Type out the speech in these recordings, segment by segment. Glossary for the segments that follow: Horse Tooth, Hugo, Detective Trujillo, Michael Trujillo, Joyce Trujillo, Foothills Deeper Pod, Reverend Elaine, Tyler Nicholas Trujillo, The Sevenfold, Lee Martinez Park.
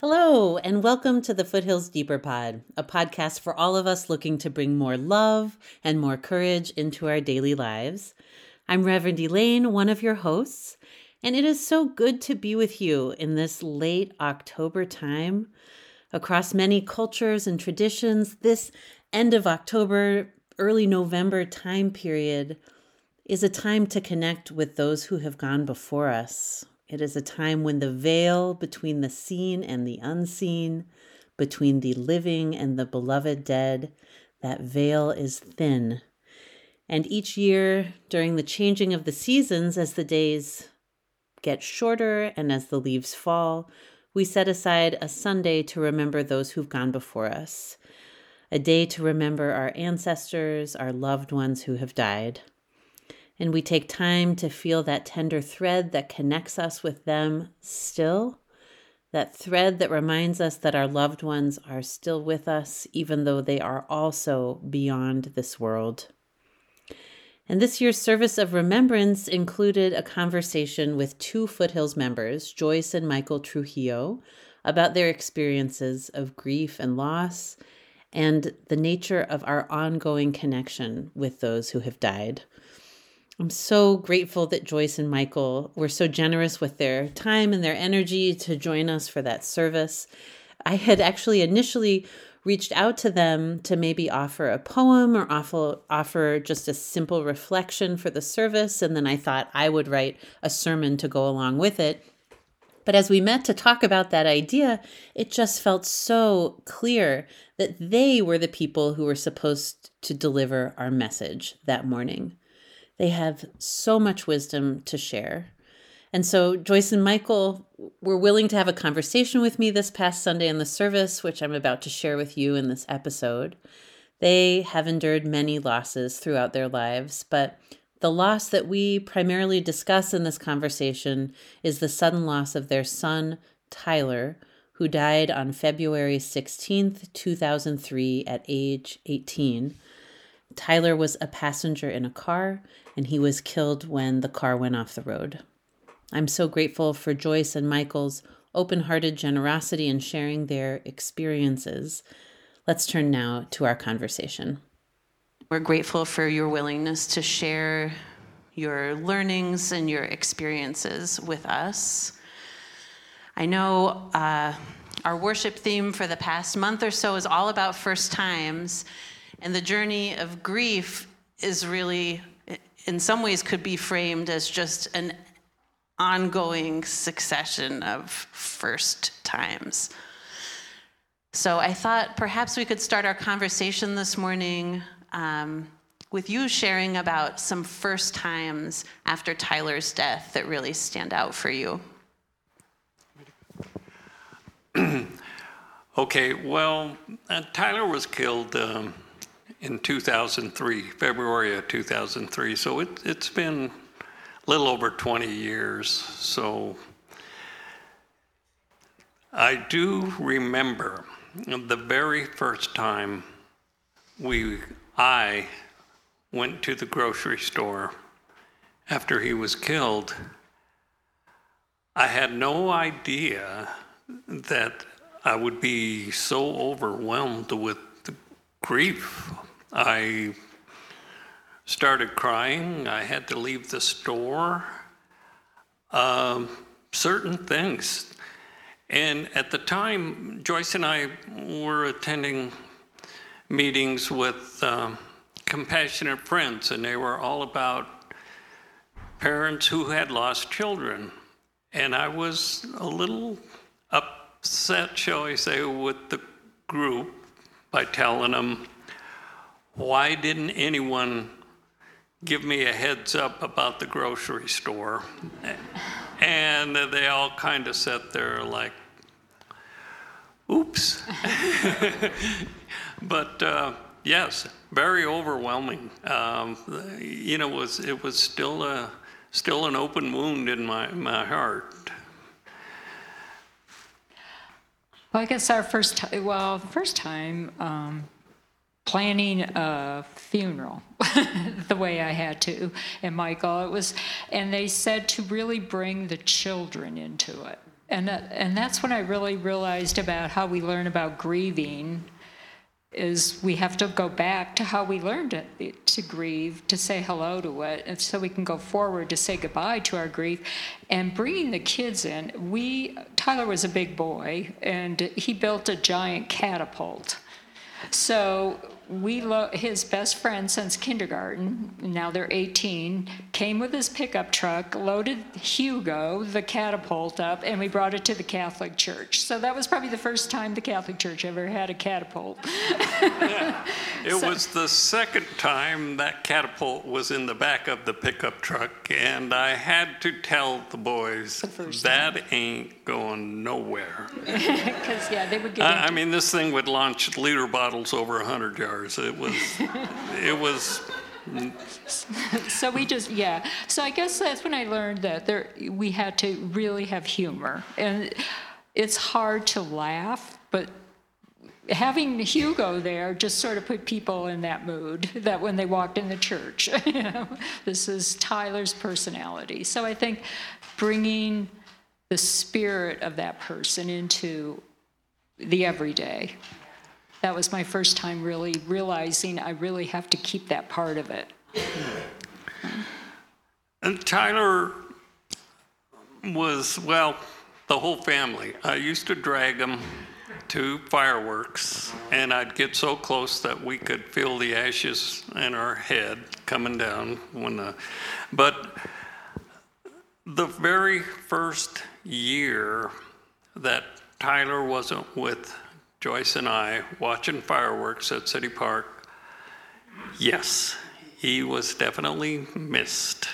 Hello, and welcome to the Foothills Deeper Pod, a podcast for all of us looking to bring more love and more courage into our daily lives. I'm Reverend Elaine, one of your hosts, and it is so good to be with you in this late October time. Across many cultures and traditions, this end of October, early November time period is a time to connect with those who have gone before us. It is a time when the veil between the seen and the unseen, between the living and the beloved dead, that veil is thin. And each year, during the changing of the seasons, as the days get shorter and as the leaves fall, we set aside a Sunday to remember those who've gone before us, a day to remember our ancestors, our loved ones who have died. And we take time to feel that tender thread that connects us with them still, that thread that reminds us that our loved ones are still with us, even though they are also beyond this world. And this year's service of remembrance included a conversation with two Foothills members, Joyce and Michael Trujillo, about their experiences of grief and loss and the nature of our ongoing connection with those who have died. I'm so grateful that Joyce and Michael were so generous with their time and their energy to join us for that service. I had actually initially reached out to them to maybe offer a poem or offer just a simple reflection for the service, and then I thought I would write a sermon to go along with it. But as we met to talk about that idea, it just felt so clear that they were the people who were supposed to deliver our message that morning. They have so much wisdom to share. And so Joyce and Michael were willing to have a conversation with me this past Sunday in the service, which I'm about to share with you in this episode. They have endured many losses throughout their lives, but the loss that we primarily discuss in this conversation is the sudden loss of their son, Tyler, who died on February 16th, 2003 at age 18. Tyler was a passenger in a car, and he was killed when the car went off the road. I'm so grateful for Joyce and Michael's open-hearted generosity in sharing their experiences. Let's turn now to our conversation. We're grateful for your willingness to share your learnings and your experiences with us. I know our worship theme for the past month or so is all about first times. And the journey of grief is really, in some ways, could be framed as just an ongoing succession of first times. So I thought perhaps we could start our conversation this morning with you sharing about some first times after Tyler's death that really stand out for you. Okay, well, Tyler was killed in 2003, February of 2003. So it's been a little over 20 years. So I do remember the very first time I went to the grocery store after he was killed. I had no idea that I would be so overwhelmed with the grief. I started crying. I had to leave the store. Certain things. And at the time, Joyce and I were attending meetings with compassionate friends, and they were all about parents who had lost children. And I was a little upset, shall I say, with the group by telling them, why didn't anyone give me a heads up about the grocery store? And they all kind of sat there like, oops. But yes, very overwhelming. It was still an open wound in my heart. Well, I guess our first time. Planning a funeral the way I had to, and Michael, it was, and they said to really bring the children into it, And that's when I really realized about how we learn about grieving is we have to go back to how we learned it, to grieve, to say hello to it, and so we can go forward to say goodbye to our grief. And bringing the kids in, Tyler was a big boy, and he built a giant catapult. So his best friend since kindergarten, now they're 18, came with his pickup truck, loaded Hugo, the catapult, up, and we brought it to the Catholic Church. So that was probably the first time the Catholic Church ever had a catapult. Yeah. It was the second time that catapult was in the back of the pickup truck, and I had to tell the boys, ain't going nowhere. Because, they would get this thing would launch liter bottles over 100 yards. It was. So we just, So I guess that's when I learned that we had to really have humor. And it's hard to laugh, but having Hugo there just sort of put people in that mood, that when they walked in the church, this is Tyler's personality. So I think bringing the spirit of that person into the everyday. That was my first time really realizing I really have to keep that part of it. And Tyler was, the whole family. I used to drag him to fireworks, and I'd get so close that we could feel the ashes in our head coming down. But the very first year that Tyler wasn't with Joyce and I watching fireworks at City Park, yes, he was definitely missed.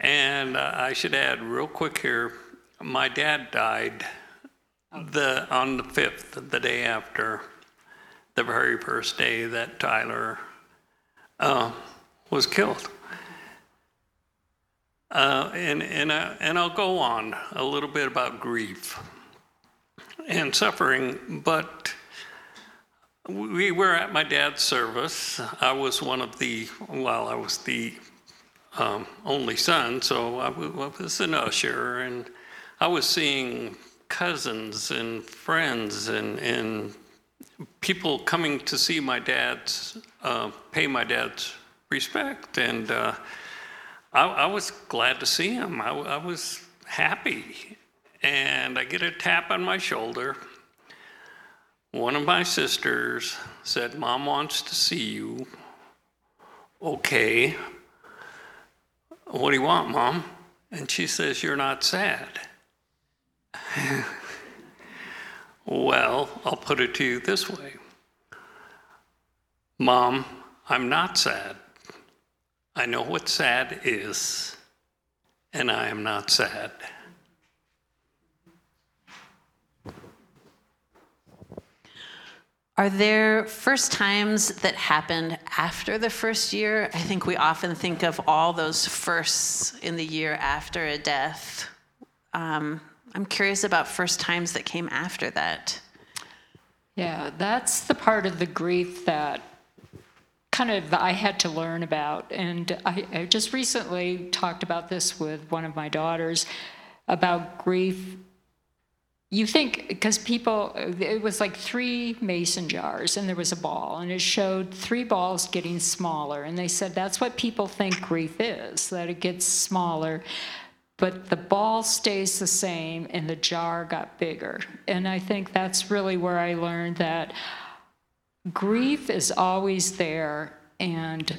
And I should add real quick here, my dad died on the 5th, the day after, the very first day that Tyler was killed. And I'll go on a little bit about grief and suffering, but we were at my dad's service. I was the only son, so I was an usher, and I was seeing cousins and friends and people coming to see my dad's, pay my dad's respect, and I was glad to see him. I was happy. And I get a tap on my shoulder. One of my sisters said, "Mom wants to see you." "Okay. What do you want, Mom?" And she says, "You're not sad." Well, I'll put it to you this way. Mom, I'm not sad. I know what sad is, and I am not sad. Are there first times that happened after the first year? I think we often think of all those firsts in the year after a death. I'm curious about first times that came after that. Yeah, that's the part of the grief that kind of I had to learn about. And I just recently talked about this with one of my daughters about grief. You think, because it was like 3 mason jars, and there was a ball, and it showed 3 balls getting smaller. And they said, that's what people think grief is, that it gets smaller, but the ball stays the same, and the jar got bigger. And I think that's really where I learned that grief is always there, and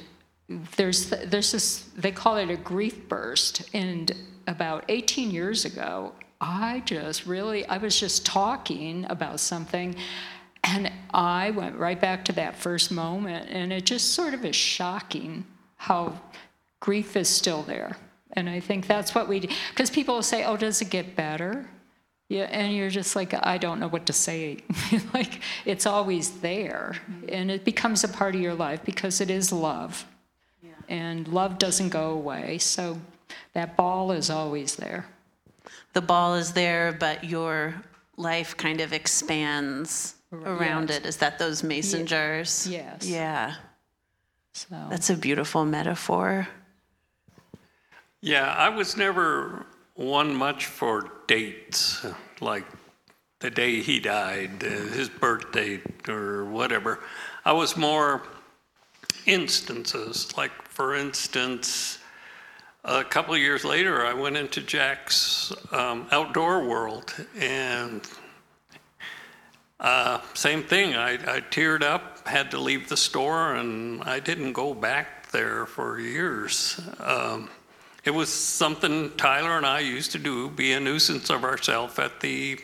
there's this, they call it a grief burst. And about 18 years ago, I was just talking about something, and I went right back to that first moment, and it just sort of is shocking how grief is still there. And I think that's what we do, because people will say, "Oh, does it get better?" Yeah, and you're just like, I don't know what to say. Like, it's always there, and it becomes a part of your life because it is love, and love doesn't go away, so that ball is always there. The ball is there, but your life kind of expands around it. Is that those mason jars? Yes. Yeah. So that's a beautiful metaphor. Yeah, I was never one much for dates, like the day he died, his birth date or whatever. I was more instances. Like, for instance, a couple of years later, I went into Jack's outdoor world, and same thing. I teared up, had to leave the store, and I didn't go back there for years. It was something Tyler and I used to do, be a nuisance of ourselves at the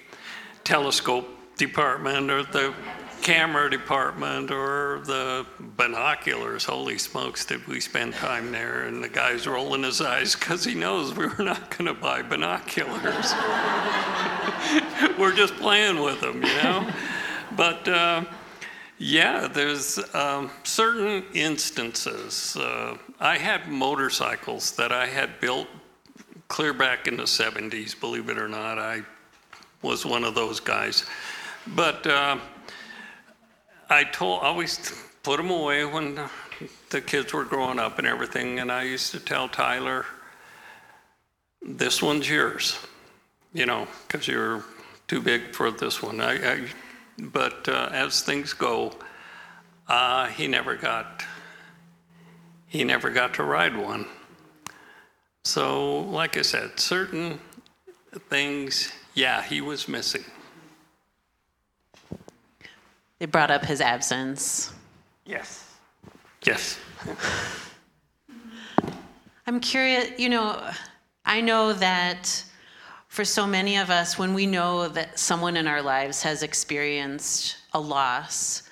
telescope department or the camera department or the binoculars. Holy smokes, did we spend time there? And the guy's rolling his eyes because he knows we were not going to buy binoculars. We're just playing with them, you know? But yeah, there's certain instances. I had motorcycles that I had built clear back in the 70s, believe it or not. I was one of those guys. But I always put them away when the kids were growing up and everything, and I used to tell Tyler, this one's yours, you know, because you're too big for this one. But as things go, he never got to ride one. So, like I said, certain things, yeah, he was missing. They brought up his absence. Yes. I'm curious, you know, I know that for so many of us, when we know that someone in our lives has experienced a loss,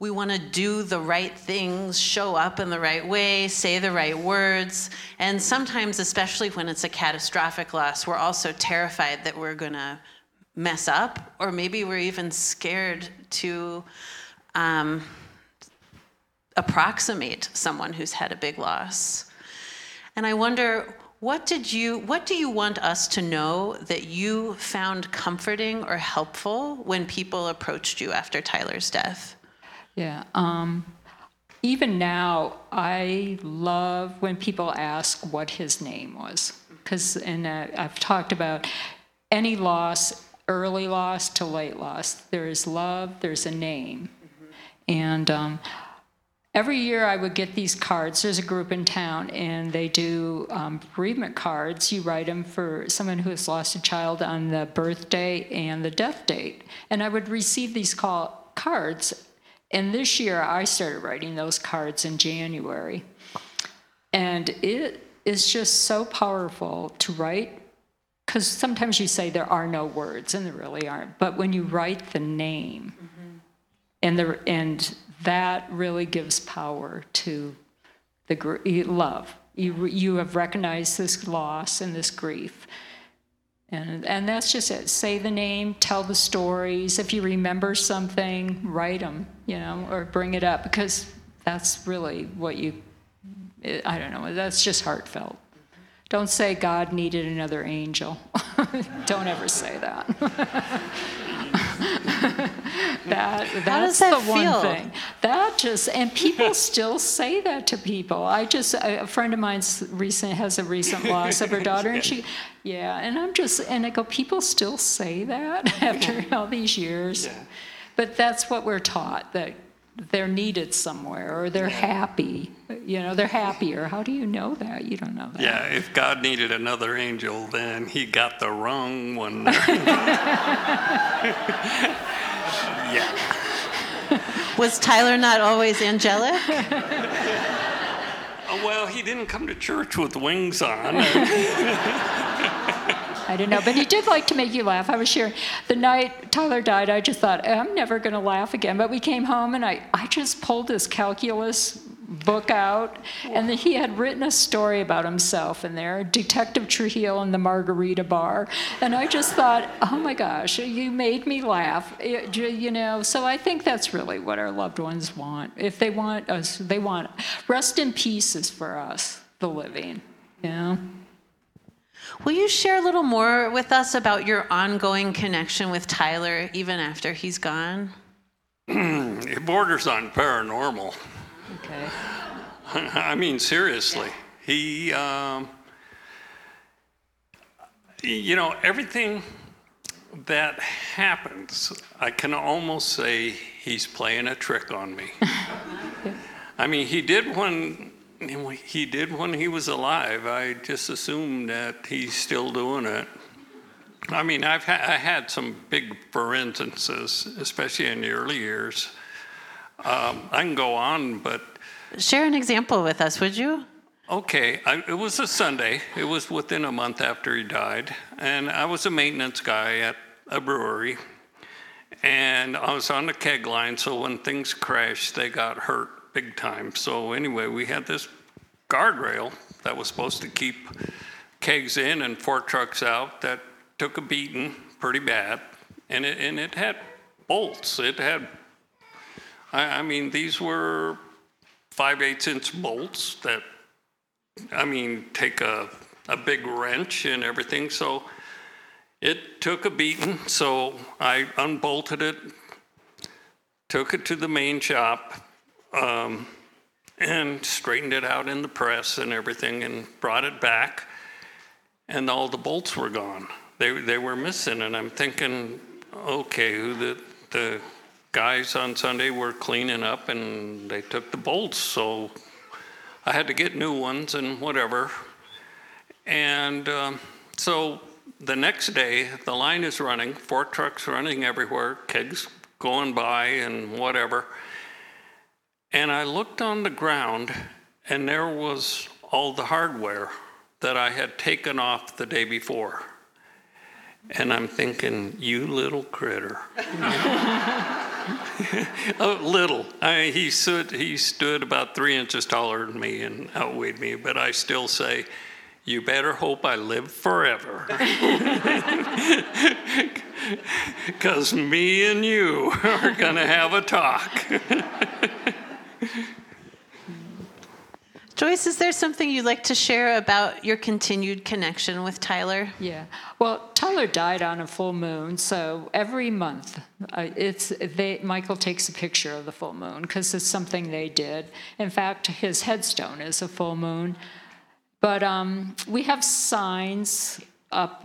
we want to do the right things, show up in the right way, say the right words. And sometimes, especially when it's a catastrophic loss, we're also terrified that we're going to mess up, or maybe we're even scared to approximate someone who's had a big loss. And I wonder, what do you want us to know that you found comforting or helpful when people approached you after Tyler's death? Yeah. Even now, I love when people ask what his name was. I've talked about any loss, early loss to late loss. There is love, there's a name. Mm-hmm. And every year I would get these cards. There's a group in town, and they do bereavement cards. You write them for someone who has lost a child on the birthday and the death date. And I would receive these cards. And this year I started writing those cards in January. And it is just so powerful to write, because sometimes you say there are no words, and there really aren't. But when you write the name, mm-hmm. and that really gives power to the love. You have recognized this loss and this grief. And that's just it. Say the name, tell the stories. If you remember something, write them, you know, or bring it up, because that's really what I don't know, that's just heartfelt. Don't say God needed another angel. Don't ever say that. That's the one thing. And people still say that to people. A friend of mine has a recent loss of her daughter, and I go, people still say that after all these years. Yeah. But that's what we're taught, that they're needed somewhere, or they're happy. You know, they're happier. How do you know that? You don't know that. Yeah, if God needed another angel, then he got the wrong one. Yeah. Was Tyler not always angelic? Well, he didn't come to church with wings on. I don't know, but he did like to make you laugh. I was sure the night Tyler died, I just thought, I'm never going to laugh again. But we came home, and I just pulled this calculus book out, and then he had written a story about himself in there, Detective Trujillo and the Margarita Bar. And I just thought, oh my gosh, you made me laugh. You know, so I think that's really what our loved ones want. If they want us, they want rest in peace is for us, the living, you know. Will you share a little more with us about your ongoing connection with Tyler even after he's gone? It borders on paranormal. Okay. I mean, seriously. Yeah. He you know, everything that happens, I can almost say he's playing a trick on me. I mean, he did when he was alive. I just assumed that he's still doing it. I mean, I had some big instances, especially in the early years. I can go on, but... Share an example with us, would you? Okay. It was a Sunday. It was within a month after he died. And I was a maintenance guy at a brewery. And I was on the keg line, so when things crashed, they got hurt big time. So anyway, we had this guardrail that was supposed to keep kegs in and four trucks out that took a beating pretty bad, and it had bolts. It had, I mean, these were 5/8-inch bolts that, I mean, take a big wrench and everything. So it took a beating. So I unbolted it, took it to the main shop, and straightened it out in the press and everything, and brought it back, and all the bolts were gone. They were missing, and I'm thinking, okay, the guys on Sunday were cleaning up, and they took the bolts, so I had to get new ones and whatever. And so the next day, the line is running, four trucks running everywhere, kegs going by and whatever. And I looked on the ground, and there was all the hardware that I had taken off the day before. And I'm thinking, you little critter. Oh, little. He stood about 3 inches taller than me and outweighed me, but I still say, you better hope I live forever. Because me and you are going to have a talk. Joyce, is there something you'd like to share about your continued connection with Tyler? Yeah. Well, Tyler died on a full moon, so every month, Michael takes a picture of the full moon because it's something they did. In fact, his headstone is a full moon. But we have signs up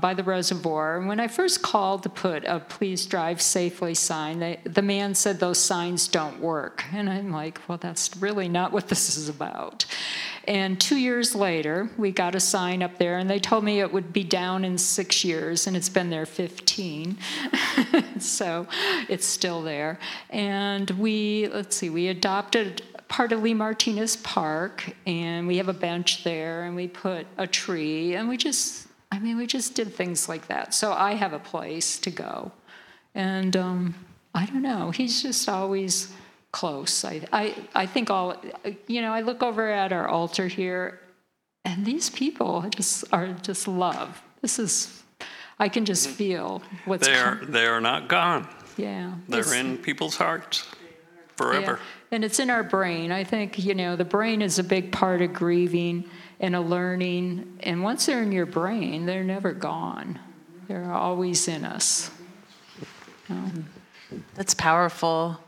by the reservoir. And when I first called to put a please drive safely sign, the man said those signs don't work. And I'm like, well, that's really not what this is about. And 2 years later, we got a sign up there, and they told me it would be down in 6 years, and it's been there 15. So it's still there. And we adopted part of Lee Martinez Park, and we have a bench there, and we put a tree, and we just did things like that. So I have a place to go. And I don't know, he's just always close. I think I look over at our altar here, and these people are just love. This is, I can just feel what's... They are not gone. Yeah. They're in people's hearts forever. Yeah. And it's in our brain. I think, the brain is a big part of grieving and a learning. And once they're in your brain, they're never gone. They're always in us. That's powerful.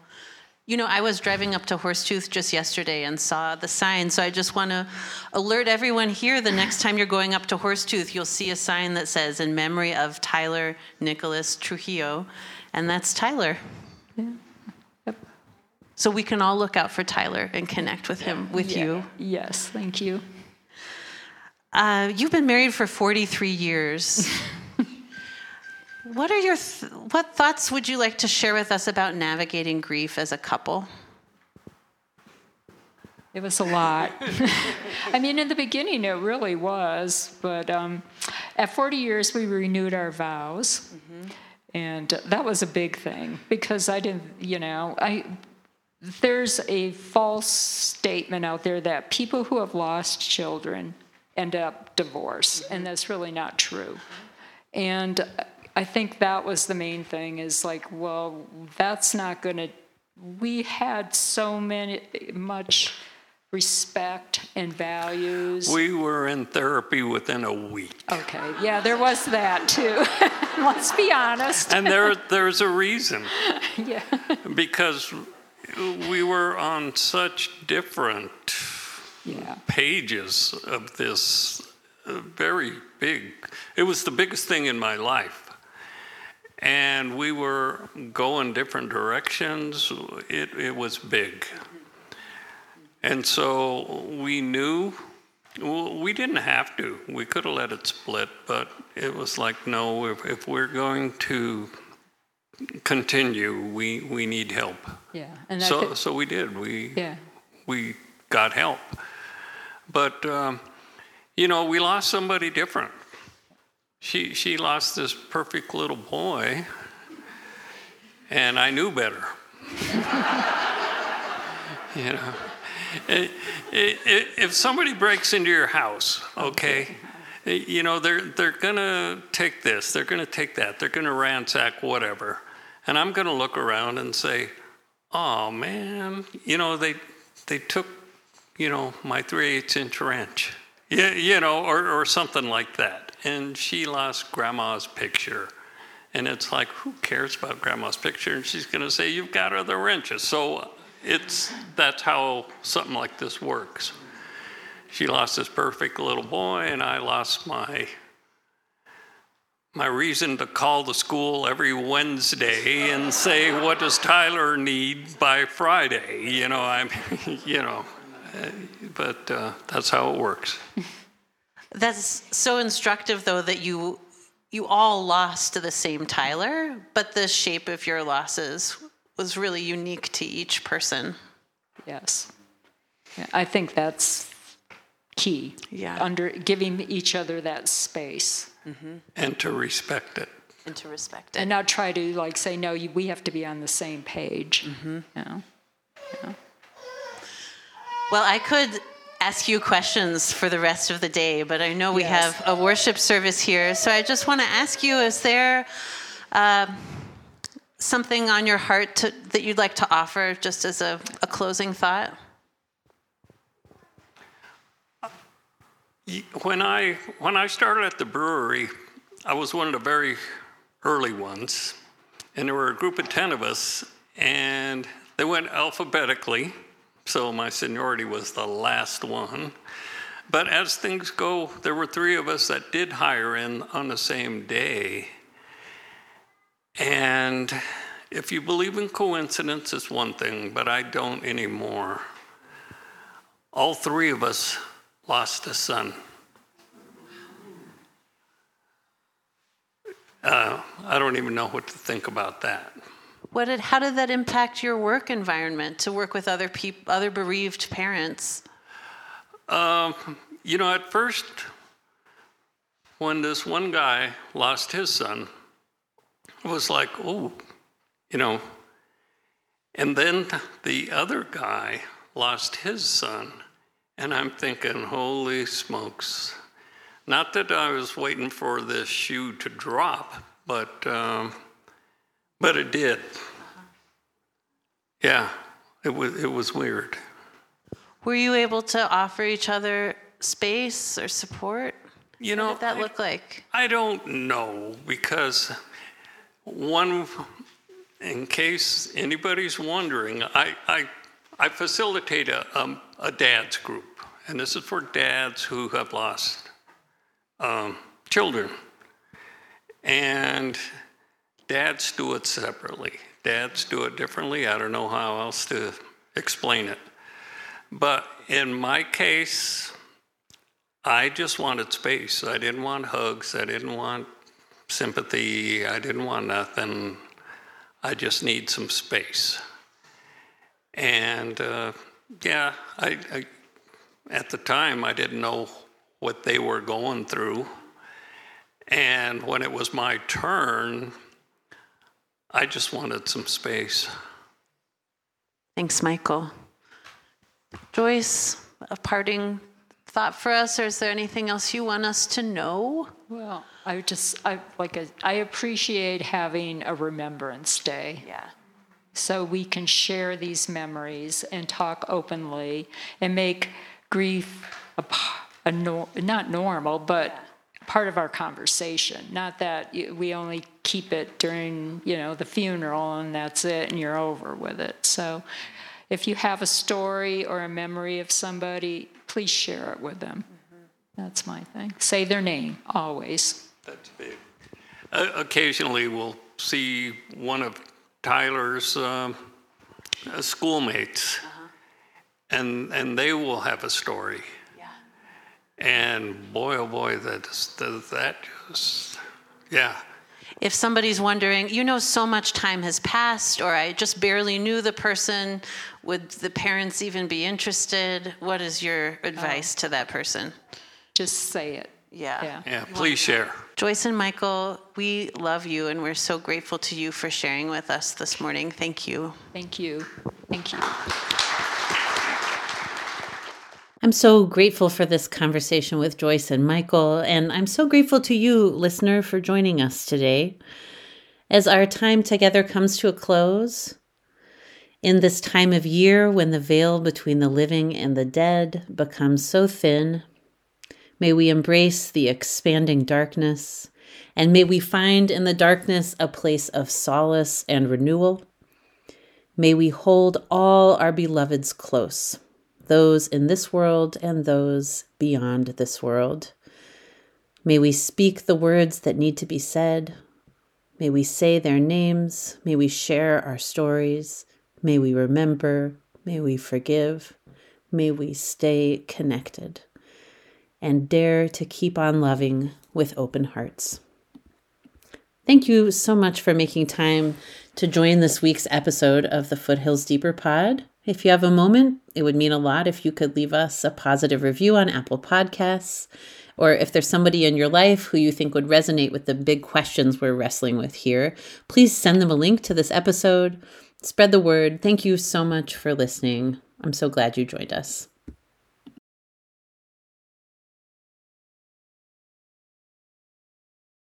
I was driving up to Horse Tooth just yesterday and saw the sign, so I just want to alert everyone here, the next time you're going up to Horse Tooth, you'll see a sign that says, in memory of Tyler Nicholas Trujillo, and that's Tyler. Yeah. So we can all look out for Tyler and connect with him, you. Yes, thank you. You've been married for 43 years. What thoughts would you like to share with us about navigating grief as a couple? It was a lot. I mean, in the beginning, it really was. But at 40 years, we renewed our vows. Mm-hmm. And that was a big thing because I didn't, there's a false statement out there that people who have lost children end up divorced, and that's really not true. And I think that was the main thing is like, well, that's not going to... We had so much respect and values. We were in therapy within a week. Okay, yeah, there was that too. Let's be honest. And there's a reason. Yeah. Because we were on such different pages of this very big. It was the biggest thing in my life. And we were going different directions. It was big. And so we knew, well, we didn't have to. We could have let it split, but it was like, no, if we're going to continue, we need help. Yeah. And so we did. We got help. But, we lost somebody different. She lost this perfect little boy, and I knew better. If somebody breaks into your house, okay, they're gonna take this, they're gonna take that, they're gonna ransack whatever, and I'm gonna look around and say, oh man, they took, my 3/8-inch wrench, or something like that. And she lost Grandma's picture. And it's like, who cares about Grandma's picture? And she's gonna say, you've got other wrenches. So that's how something like this works. She lost this perfect little boy, and I lost my reason to call the school every Wednesday and say, what does Tyler need by Friday? But that's how it works. That's so instructive, though, that you all lost to the same Tyler, but the shape of your losses was really unique to each person. Yes. Yeah, I think that's key. Yeah. Under giving each other that space. Mm-hmm. And to respect it. And not try to say, no, we have to be on the same page. Mm-hmm. Yeah. Well, I could ask you questions for the rest of the day, but I know we have a worship service here, so I just want to ask you, is there something on your heart that you'd like to offer just as a closing thought? When I started at the brewery, I was one of the very early ones, and there were a group of 10 of us, and they went alphabetically. So my seniority was the last one. But as things go, there were 3 of us that did hire in on the same day. And if you believe in coincidence, it's one thing, but I don't anymore. All 3 of us lost a son. I don't even know what to think about that. How did that impact your work environment to work with other bereaved parents? At first, when this one guy lost his son, it was like, oh. And then the other guy lost his son, and I'm thinking, holy smokes. Not that I was waiting for this shoe to drop, but it did. Yeah, it was weird. Were you able to offer each other space or support? What did that look like? I don't know, because in case anybody's wondering, I facilitate a dad's group, and this is for dads who have lost children. And dads do it separately. Dads do it differently. I don't know how else to explain it. But in my case, I just wanted space. I didn't want hugs. I didn't want sympathy. I didn't want nothing. I just need some space. And I at the time, I didn't know what they were going through. And when it was my turn, I just wanted some space. Thanks, Michael. Joyce, a parting thought for us, or is there anything else you want us to know? Well, I appreciate having a Remembrance Day. Yeah. So we can share these memories and talk openly and make grief not normal, but part of our conversation. Not that we only keep it during, the funeral and that's it and you're over with it. So if you have a story or a memory of somebody, please share it with them. Mm-hmm. That's my thing. Say their name, always. That's big. Occasionally we'll see one of Tyler's schoolmates, uh-huh. and they will have a story. Yeah. And boy, oh boy, that just. If somebody's wondering, so much time has passed, or I just barely knew the person, would the parents even be interested? What is your advice to that person? Just say it. Yeah, please share. Joyce and Michael, we love you, and we're so grateful to you for sharing with us this morning. Thank you. Thank you. I'm so grateful for this conversation with Joyce and Michael, and I'm so grateful to you, listener, for joining us today. As our time together comes to a close, in this time of year when the veil between the living and the dead becomes so thin, may we embrace the expanding darkness, and may we find in the darkness a place of solace and renewal. May we hold all our beloveds close, those in this world and those beyond this world. May we speak the words that need to be said. May we say their names. May we share our stories. May we remember. May we forgive. May we stay connected. And dare to keep on loving with open hearts. Thank you so much for making time to join this week's episode of the Foothills Deeper Pod. If you have a moment, it would mean a lot if you could leave us a positive review on Apple Podcasts, or if there's somebody in your life who you think would resonate with the big questions we're wrestling with here, please send them a link to this episode. Spread the word. Thank you so much for listening. I'm so glad you joined us.